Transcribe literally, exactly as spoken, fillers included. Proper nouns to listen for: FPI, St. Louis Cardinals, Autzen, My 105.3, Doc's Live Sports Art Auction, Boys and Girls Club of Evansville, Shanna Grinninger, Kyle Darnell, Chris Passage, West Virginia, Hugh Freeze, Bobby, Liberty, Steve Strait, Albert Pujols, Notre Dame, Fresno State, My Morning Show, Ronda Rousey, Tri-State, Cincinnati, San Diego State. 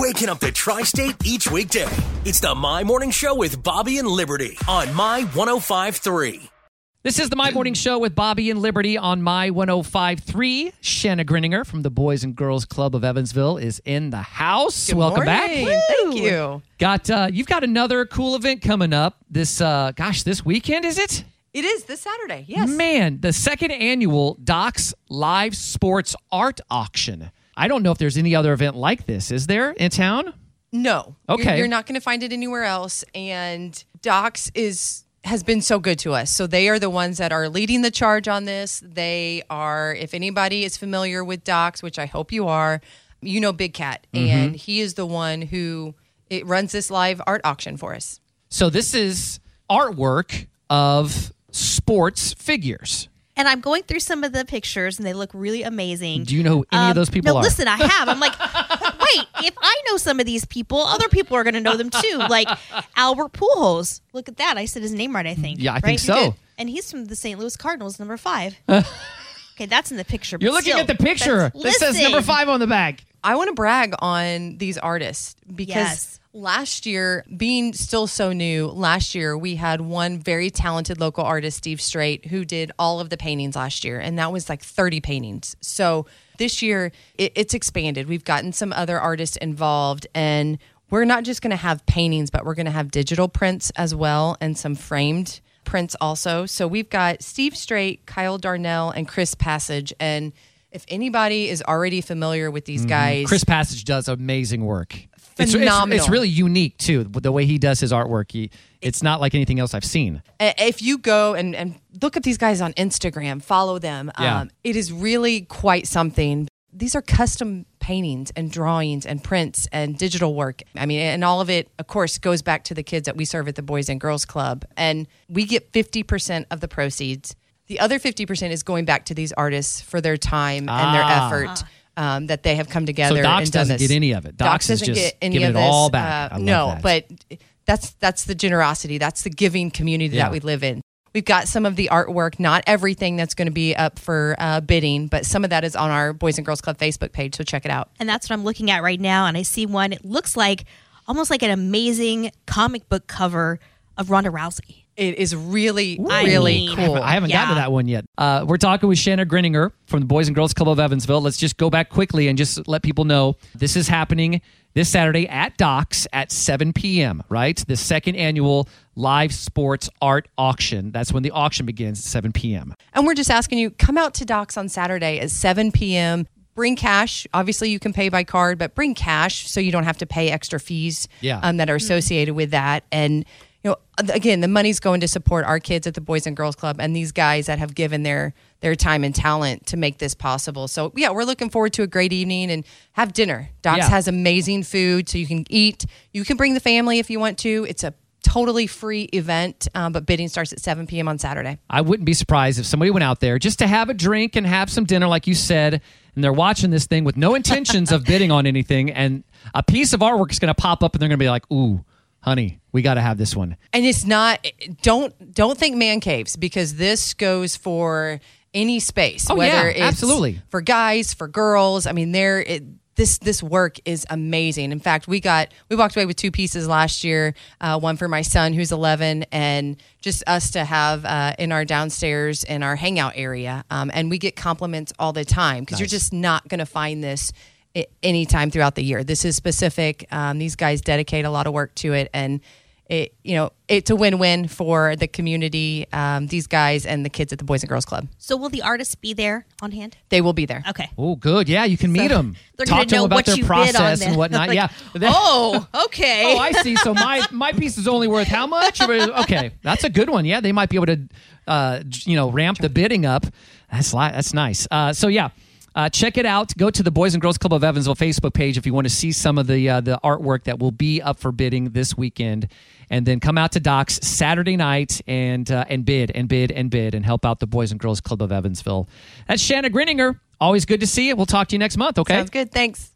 waking up the Tri-State each weekday. It's the My Morning Show with Bobby and Liberty on My one oh five point three. This is the My Morning Show with Bobby and Liberty on My one oh five point three. Shanna Grinninger from the Boys and Girls Club of Evansville is in the house. Good Welcome morning. Back. Woo! Thank you. Got uh, you've got another cool event coming up this uh, gosh, this weekend, is it? It is this Saturday, yes. Man, the second annual Doc's Live Sports Art Auction. I don't know if there's any other event like this, is there, in town? No. Okay. You're, you're not going to find it anywhere else. And Doc's is... has been so good to us. So they are the ones that are leading the charge on this. They are, if anybody is familiar with Doc's, which I hope you are, you know Big Cat. Mm-hmm. And he is the one who it runs this live art auction for us. So this is artwork of sports figures. And I'm going through some of the pictures, and they look really amazing. Do you know who any um, of those people no, are? No, listen, I have. I'm like... Wait, if I know some of these people, other people are going to know them too. Like Albert Pujols. Look at that. I said his name right, I think. Yeah, I right? think so. And he's from the Saint Louis Cardinals, number five. Okay, that's in the picture. You're looking still, at the picture. This says number five on the back. I want to brag on these artists because yes. last year, being still so new, last year we had one very talented local artist, Steve Strait, who did all of the paintings last year. And that was like thirty paintings. So... this year, it, it's expanded. We've gotten some other artists involved, and we're not just going to have paintings, but we're going to have digital prints as well and some framed prints also. So we've got Steve Strait, Kyle Darnell, and Chris Passage. And if anybody is already familiar with these mm, guys... Chris Passage does amazing work. Phenomenal. It's, it's, it's really unique, too, the way he does his artwork. He, it's not like anything else I've seen. If you go and, and look at these guys on Instagram, follow them. Yeah. Um, it is really quite something. These are custom paintings and drawings and prints and digital work. I mean, and all of it, of course, goes back to the kids that we serve at the Boys and Girls Club. And we get fifty percent of the proceeds. The other fifty percent is going back to these artists for their time ah. and their effort. Ah. Um, that they have come together so Doc's and done doesn't this. Get any of it. Doc's, Doc's doesn't just get any of it this. All back. Uh, no, that. But that's that's the generosity. That's the giving community yeah. that we live in. We've got some of the artwork, not everything that's going to be up for uh, bidding, but some of that is on our Boys and Girls Club Facebook page, so check it out. And that's what I'm looking at right now, and I see one. It looks like almost like an amazing comic book cover of Ronda Rousey. It is really, Ooh. really cool. I haven't yeah. gotten to that one yet. Uh, we're talking with Shanna Grinninger from the Boys and Girls Club of Evansville. Let's just go back quickly and just let people know this is happening this Saturday at Doc's at seven p.m., right? The second annual live sports art auction. That's when the auction begins at seven p.m. And we're just asking you, come out to Doc's on Saturday at seven p.m., bring cash. Obviously, you can pay by card, but bring cash so you don't have to pay extra fees yeah. um, that are associated with that. And you know, again, the money's going to support our kids at the Boys and Girls Club and these guys that have given their their time and talent to make this possible. So, yeah, we're looking forward to a great evening and have dinner. Doc's yeah. has amazing food, so you can eat. You can bring the family if you want to. It's a totally free event, um, but bidding starts at seven p.m. on Saturday. I wouldn't be surprised if somebody went out there just to have a drink and have some dinner, like you said, and they're watching this thing with no intentions of bidding on anything, and a piece of artwork is going to pop up, and they're going to be like, ooh, honey, we got to have this one. And it's not, don't don't think man caves, because this goes for any space. Oh, whether yeah, it's absolutely. For guys, for girls. I mean, there it, this this work is amazing. In fact, we got, we walked away with two pieces last year, uh, one for my son who's eleven, and just us to have uh, in our downstairs in our hangout area. Um, and we get compliments all the time because nice. You're just not going to find this any time throughout the year. This is specific. Um, these guys dedicate a lot of work to it, and it, you know, it's a win-win for the community, um, these guys and the kids at the Boys and Girls Club. So will the artists be there on hand? They will be there. Okay. Oh, good. Yeah, you can meet so them. They're Talk to know them about their process and whatnot. Like, yeah. Oh, okay. Oh, I see. So my, my piece is only worth how much? Okay. That's a good one. Yeah, they might be able to, uh, you know, ramp the bidding up. That's, li- that's nice. Uh, so, yeah. Uh, check it out. Go to the Boys and Girls Club of Evansville Facebook page if you want to see some of the uh, the artwork that will be up for bidding this weekend. And then come out to Doc's Saturday night and uh, and bid and bid and bid and help out the Boys and Girls Club of Evansville. That's Shanna Grinninger. Always good to see you. We'll talk to you next month, okay? Sounds good. Thanks.